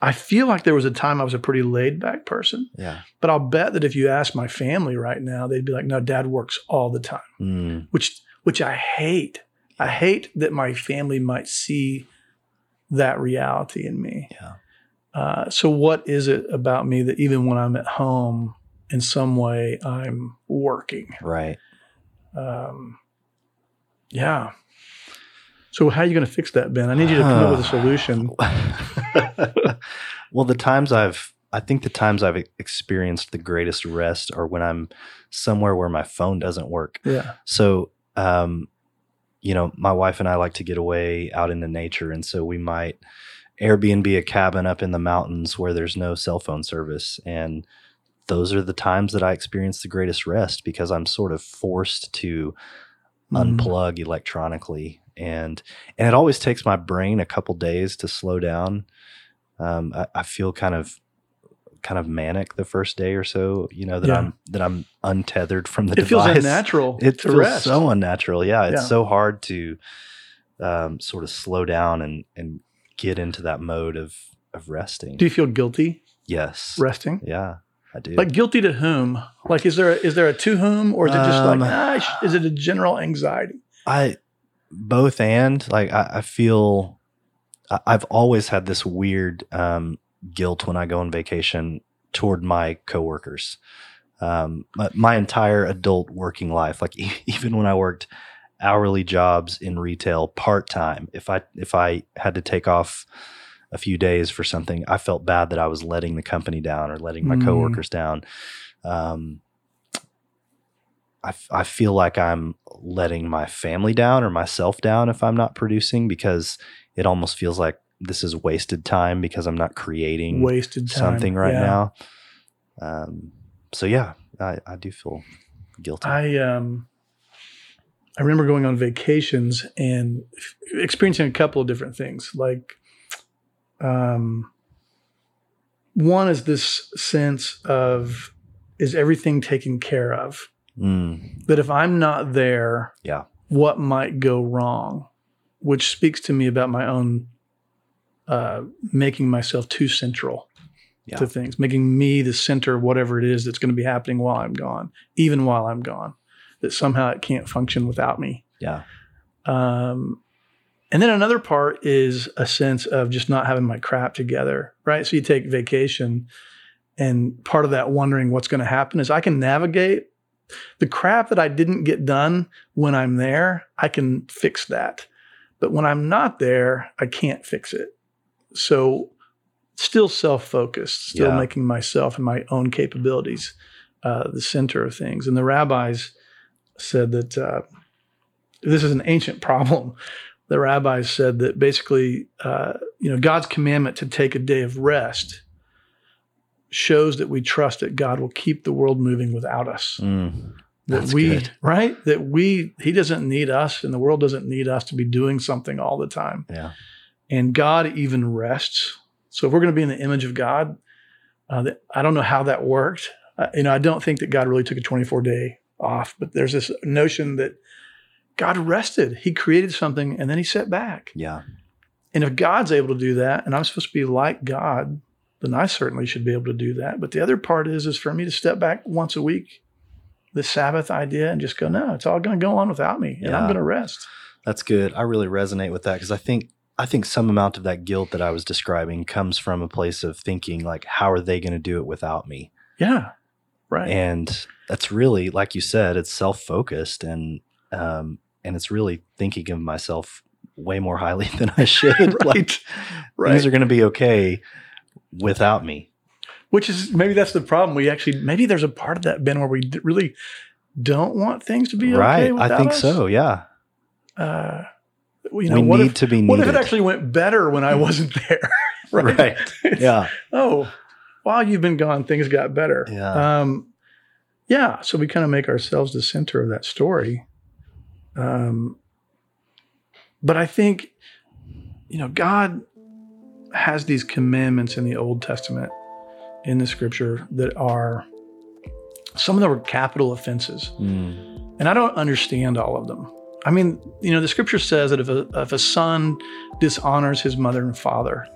I feel like there was a time I was a pretty laid back person. Yeah. But I'll bet that if you ask my family right now, they'd be like, no, Dad works all the time, mm. which, which I hate. I hate that my family might see that reality in me. Yeah. Uh, so what is it about me that even when I'm at home, in some way, I'm working? Right. Um, yeah. So how are you going to fix that, Ben? I need you to come up with a solution. Well, the times I've, I think the times I've experienced the greatest rest are when I'm somewhere where my phone doesn't work. Yeah. So, um, you know, my wife and I like to get away out into nature. And so we might Airbnb a cabin up in the mountains where there's no cell phone service. And those are the times that I experience the greatest rest because I'm sort of forced to mm-hmm. unplug electronically. And and it always takes my brain a couple days to slow down. Um, I, I feel kind of kind of manic the first day or so, you know, that yeah. I'm that I'm untethered from the it device. It feels unnatural. It feels rest. so unnatural. Yeah, it's yeah. so hard to um, sort of slow down and and get into that mode of of resting. Do you feel guilty? Yes. Resting? Yeah, I do. Like guilty to whom? Like is there a, is there a to whom, or is it just um, like ah, is it a general anxiety? I both and like I, I feel. I've always had this weird um, guilt when I go on vacation toward my coworkers. Um, my, my entire adult working life, like e- even when I worked hourly jobs in retail part time, if I if I had to take off a few days for something, I felt bad that I was letting the company down or letting my mm. coworkers down. Um, I, I feel like I'm letting my family down or myself down if I'm not producing, because it almost feels like this is wasted time because I'm not creating wasted time. something right yeah. now. Um, so yeah, I, I do feel guilty. I um, I remember going on vacations and f- experiencing a couple of different things. Like, um, one is this sense of, is everything taken care of? Mm. That if I'm not there, yeah. what might go wrong? Which speaks to me about my own uh, making myself too central yeah. to things, making me the center of whatever it is that's going to be happening while I'm gone, even while I'm gone, that somehow it can't function without me. Yeah. Um, and then another part is a sense of just not having my crap together, right? So you take vacation, and part of that wondering what's going to happen is I can navigate the crap that I didn't get done when I'm there. I can fix that. But when I'm not there, I can't fix it. So still self-focused, still yeah. making myself and my own capabilities uh, the center of things. And the rabbis said that uh, this is an ancient problem. The rabbis said that basically, uh, you know, God's commandment to take a day of rest shows that we trust that God will keep the world moving without us. Mm. That That's we, good. right? That we, he doesn't need us, and the world doesn't need us to be doing something all the time. Yeah. And God even rests. So if we're going to be in the image of God, uh, that, I don't know how that worked. Uh, you know, I don't think that God really took a twenty-four day off, but there's this notion that God rested. He created something and then he sat back. Yeah. And if God's able to do that, and I'm supposed to be like God, then I certainly should be able to do that. But the other part is, is for me to step back once a week, the Sabbath idea, and just go, no, it's all going to go on without me, and yeah. I'm going to rest. That's good. I really resonate with that, because I think I think some amount of that guilt that I was describing comes from a place of thinking, like, how are they going to do it without me? Yeah, right. And that's really, like you said, it's self-focused, and um, and it's really thinking of myself way more highly than I should. right. Like, right. Things are going to be okay without me. Which is, maybe that's the problem. We actually, maybe there's a part of that, Ben, where we d- really don't want things to be right. okay without I think us. so, yeah. Uh, you know, we what need if, to be needed. What if it actually went better when I wasn't there? right? right, yeah. Oh, while you've been gone, things got better. Yeah, um, yeah. So we kind of make ourselves the center of that story. Um, but I think, you know, God has these commandments in the Old Testament, in the scripture, that are, some of them were capital offenses. Mm. And I don't understand all of them. I mean, you know, the scripture says that if a, if a son dishonors his mother and father,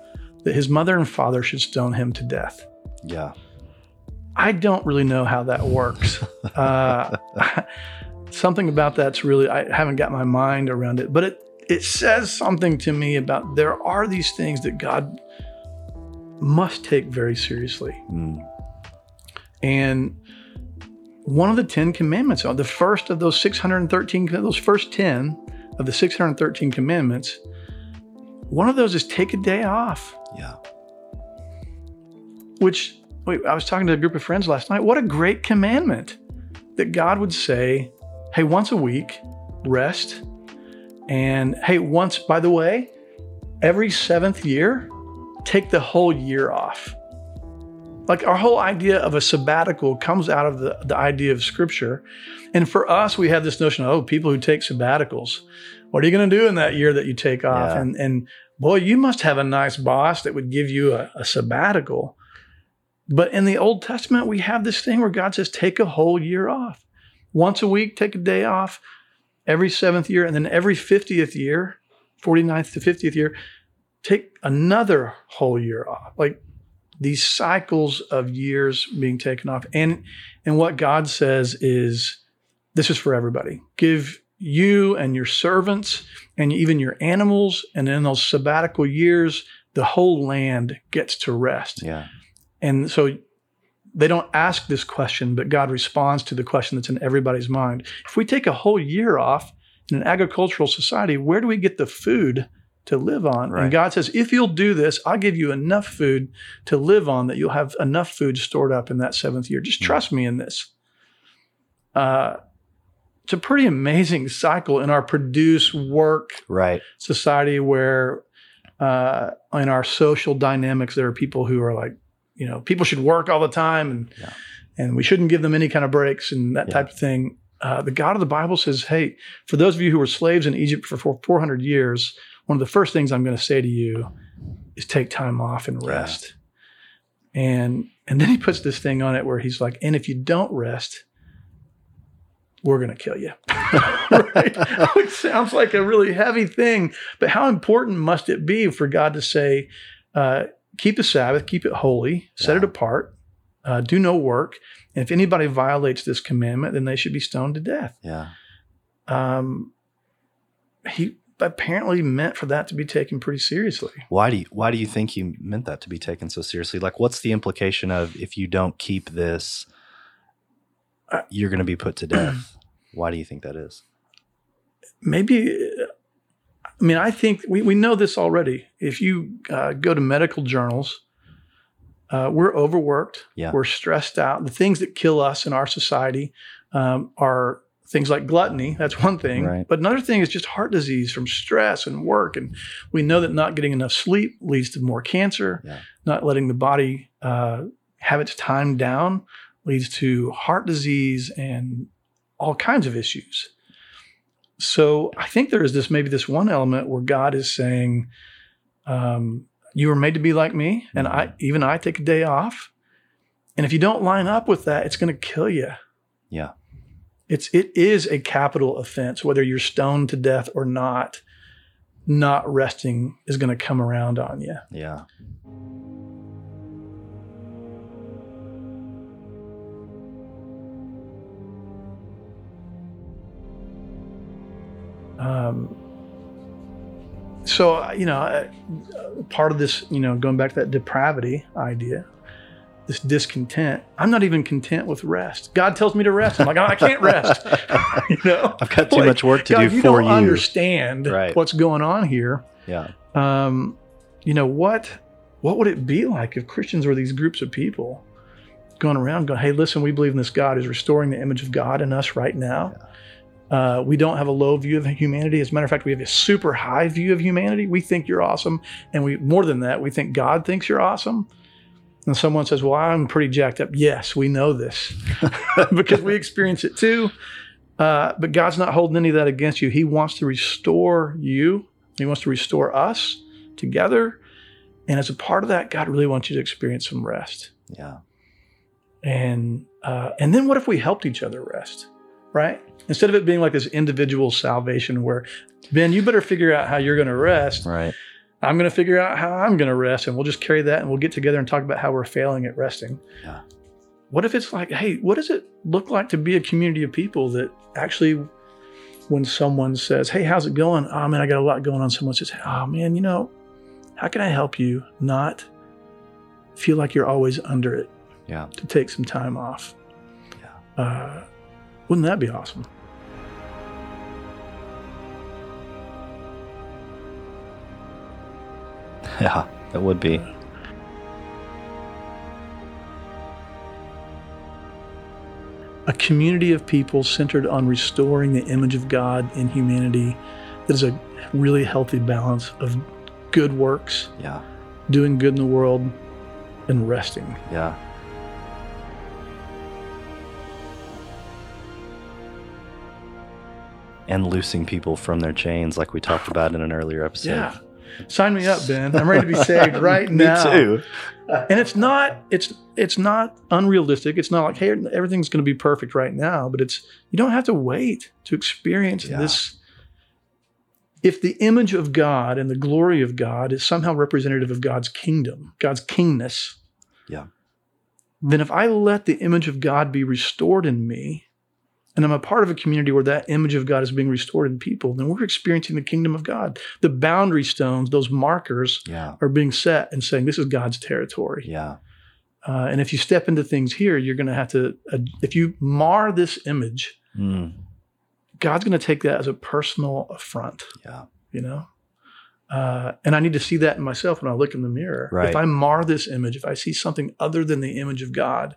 that his mother and father should stone him to death. Yeah. I don't really know how that works. uh, something about that's really, I haven't got my mind around it, but it, it says something to me about, there are these things that God must take very seriously. Mm. And one of the ten commandments, the first of those six hundred thirteen, those first ten of the six hundred thirteen commandments, one of those is take a day off. Yeah. Which, wait, I was talking to a group of friends last night. What a great commandment that God would say, hey, once a week, rest. And hey, once, by the way, every seventh year, take the whole year off. Like, our whole idea of a sabbatical comes out of the, the idea of Scripture. And for us, we have this notion of, oh, people who take sabbaticals, what are you going to do in that year that you take off? Yeah. And, and boy, you must have a nice boss that would give you a, a sabbatical. But in the Old Testament, we have this thing where God says, take a whole year off. Once a week, take a day off. Every seventh year, and then every fiftieth year, forty-ninth to fiftieth year, take another whole year off. Like, these cycles of years being taken off. And and what God says is, this is for everybody. Give you and your servants and even your animals, and in those sabbatical years, the whole land gets to rest. Yeah. And so they don't ask this question, but God responds to the question that's in everybody's mind. If we take a whole year off in an agricultural society, where do we get the food to live on? Right. And God says, if you'll do this, I'll give you enough food to live on, that you'll have enough food stored up in that seventh year. Just trust me in this. Uh, it's a pretty amazing cycle in our produce work right. society, where uh, in our social dynamics, there are people who are like, you know, people should work all the time, and yeah. and we shouldn't give them any kind of breaks and that yeah. type of thing. Uh, the God of the Bible says, hey, for those of you who were slaves in Egypt for four hundred years, one of the first things I'm going to say to you is take time off and rest. Yeah. And and then he puts this thing on it where he's like, and if you don't rest, we're going to kill you. Right? Which sounds like a really heavy thing, but how important must it be for God to say, uh, keep the Sabbath, keep it holy, set yeah. it apart, uh, do no work. And if anybody violates this commandment, then they should be stoned to death. Yeah. Um, he... apparently meant for that to be taken pretty seriously. Why do you, why do you think he meant that to be taken so seriously? Like, what's the implication of, if you don't keep this, uh, you're going to be put to death? Why do you think that is? Maybe, I mean, I think we, we know this already. If you uh, go to medical journals, uh, we're overworked. Yeah. We're stressed out. The things that kill us in our society um, are things like gluttony, that's one thing. Right. But another thing is just heart disease from stress and work. And we know that not getting enough sleep leads to more cancer. Yeah. Not letting the body uh, have its time down leads to heart disease and all kinds of issues. So I think there is this, maybe this one element where God is saying, um, you were made to be like me, mm-hmm. and I even I take a day off. And if you don't line up with that, it's going to kill you. Yeah. It's it is a capital offense, whether you're stoned to death or not. Not resting is going to come around on you. Yeah. Um. So you know, part of this, you know, going back to that depravity idea. This discontent. I'm not even content with rest. God tells me to rest. I'm like, oh, I can't rest. You know, I've got too like, much work to God, do you for you. You don't understand right. what's going on here. Yeah. Um, you know, what What would it be like if Christians were these groups of people going around going, hey, listen, we believe in this God who's restoring the image of God in us right now. Yeah. Uh, we don't have a low view of humanity. As a matter of fact, we have a super high view of humanity. We think you're awesome. And we more than that, we think God thinks you're awesome. And someone says, well, I'm pretty jacked up. Yes, we know this because we experience it too. Uh, but God's not holding any of that against you. He wants to restore you. He wants to restore us together. And as a part of that, God really wants you to experience some rest. Yeah. And uh, and then what if we helped each other rest, right? Instead of it being like this individual salvation where, Ben, you better figure out how you're going to rest. Right. I'm going to figure out how I'm going to rest, and we'll just carry that, and we'll get together and talk about how we're failing at resting. Yeah. What if it's like, hey, what does it look like to be a community of people that actually, when someone says, hey, how's it going? Oh, man, I got a lot going on. Someone says, oh, man, you know, how can I help you not feel like you're always under it? Yeah. To take some time off. Yeah. Uh, wouldn't that be awesome? Yeah, that would be. A community of people centered on restoring the image of God in humanity. That is a really healthy balance of good works, yeah, doing good in the world, and resting. Yeah. and loosing people from their chains like we talked about in an earlier episode. Yeah. Sign me up, Ben. I'm ready to be saved right now. Me too. And it's not it's it's not unrealistic. It's not like, hey, everything's going to be perfect right now, but it's you don't have to wait to experience yeah. this. If the image of God and the glory of God is somehow representative of God's kingdom, God's kingness, yeah. then if I let the image of God be restored in me, and I'm a part of a community where that image of God is being restored in people, then we're experiencing the kingdom of God. The boundary stones, those markers yeah. are being set and saying, this is God's territory. Yeah. Uh, and if you step into things here, you're going to have to, uh, if you mar this image, mm. God's going to take that as a personal affront. Yeah. You know? Uh, and I need to see that in myself when I look in the mirror. Right. If I mar this image, if I see something other than the image of God,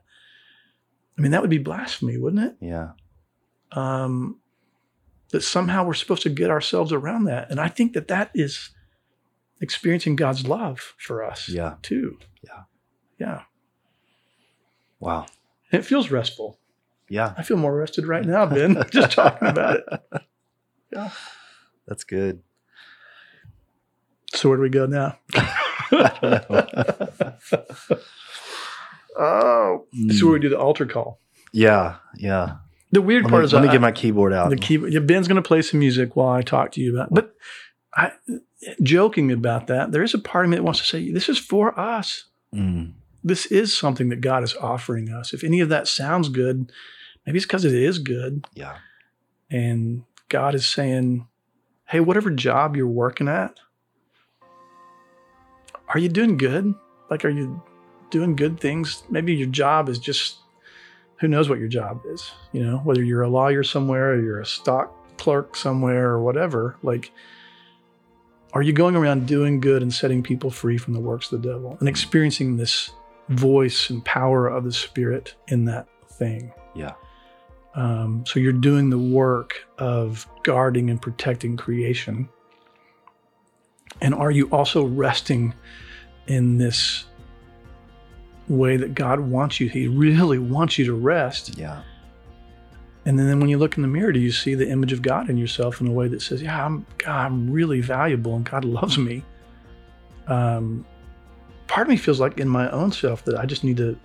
I mean, that would be blasphemy, wouldn't it? Yeah. Um, that somehow we're supposed to get ourselves around that. And I think that that is experiencing God's love for us yeah. too. Yeah. Yeah. Wow. And it feels restful. Yeah. I feel more rested right now, Ben, just talking about it. Yeah. That's good. So where do we go now? Oh, this is where we do the altar call. Yeah. Yeah. The weird let part me, is let I, me get my keyboard out. The keyboard. Yeah, Ben's going to play some music while I talk to you about. But I, joking about that, there is a part of me that wants to say this is for us. Mm. This is something that God is offering us. If any of that sounds good, maybe it's because it is good. Yeah. And God is saying, "Hey, whatever job you're working at, are you doing good? Like, are you doing good things? Maybe your job is just." Who knows what your job is, you know, whether you're a lawyer somewhere or you're a stock clerk somewhere or whatever, like, are you going around doing good and setting people free from the works of the devil and experiencing this voice and power of the Spirit in that thing? Yeah. Um, so you're doing the work of guarding and protecting creation. And are you also resting in this way that God wants you? He really wants you to rest. Yeah. And then when you look in the mirror, do you see the image of God in yourself in a way that says, yeah, I'm God, I'm really valuable and God loves me. Um, part of me feels like in my own self that I just need to,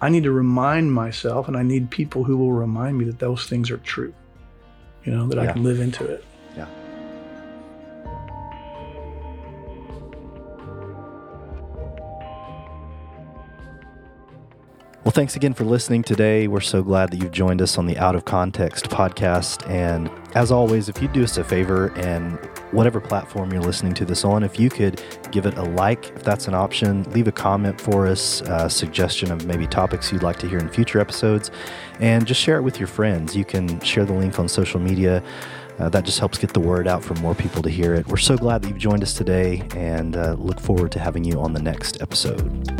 I need to remind myself and I need people who will remind me that those things are true, you know, that yeah. I can live into it. Yeah. Well, thanks again for listening today. We're so glad that you've joined us on the Out of Context podcast. And as always, if you do us a favor and whatever platform you're listening to this on, if you could give it a like, if that's an option, leave a comment for us, a suggestion of maybe topics you'd like to hear in future episodes, and just share it with your friends. You can share the link on social media. Uh, that just helps get the word out for more people to hear it. We're so glad that you've joined us today and uh, look forward to having you on the next episode.